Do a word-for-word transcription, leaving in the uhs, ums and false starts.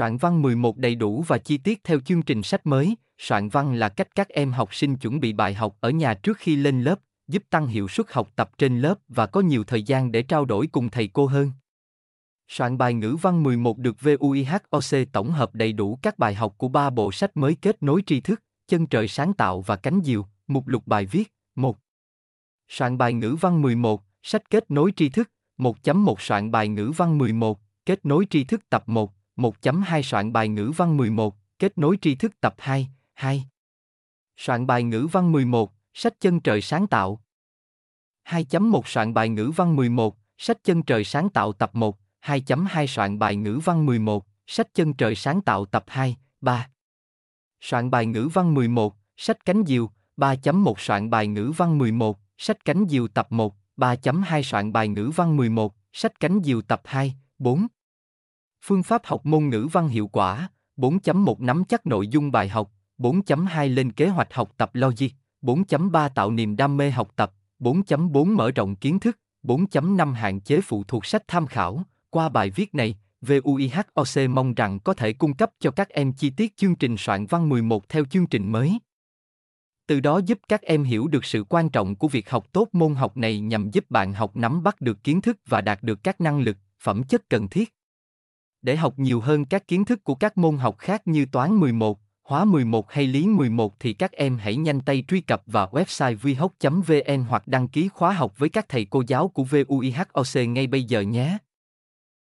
Soạn văn mười một đầy đủ và chi tiết theo chương trình sách mới. Soạn văn là cách các em học sinh chuẩn bị bài học ở nhà trước khi lên lớp, giúp tăng hiệu suất học tập trên lớp và có nhiều thời gian để trao đổi cùng thầy cô hơn. Soạn bài ngữ văn mười một được vê u i hát o xê tổng hợp đầy đủ các bài học của ba bộ sách mới Kết nối tri thức, Chân trời sáng tạo và Cánh diều, mục lục bài viết. một. Soạn bài ngữ văn mười một, sách Kết nối tri thức, một chấm một. Soạn bài ngữ văn mười một, Kết nối tri thức tập một, một chấm hai. Soạn bài ngữ văn mười một, Kết nối tri thức tập hai, hai. Soạn bài ngữ văn mười một, sách Chân trời sáng tạo hai chấm một. Soạn bài ngữ văn mười một, sách Chân trời sáng tạo tập một, hai chấm hai. Soạn bài ngữ văn mười một, sách Chân trời sáng tạo tập hai, ba. Soạn bài ngữ văn mười một, sách Cánh diều ba chấm một. Soạn bài ngữ văn mười một, sách Cánh diều tập một, ba chấm hai. Soạn bài ngữ văn mười một, sách Cánh diều tập hai, bốn. Phương pháp học môn ngữ văn hiệu quả bốn chấm một. Nắm chắc nội dung bài học bốn chấm hai. Lên kế hoạch học tập logic bốn chấm ba. Tạo niềm đam mê học tập bốn chấm bốn. Mở rộng kiến thức bốn chấm năm. Hạn chế phụ thuộc sách tham khảo. Qua bài viết này, vê u i hát o xê mong rằng có thể cung cấp cho các em chi tiết chương trình soạn văn mười một theo chương trình mới. Từ đó giúp các em hiểu được sự quan trọng của việc học tốt môn học này nhằm giúp bạn học nắm bắt được kiến thức và đạt được các năng lực, phẩm chất cần thiết để học nhiều hơn các kiến thức của các môn học khác như toán mười một, hóa mười một hay lý mười một thì các em hãy nhanh tay truy cập vào website vuihoc chấm vn hoặc đăng ký khóa học với các thầy cô giáo của vê u i hát o xê ngay bây giờ nhé.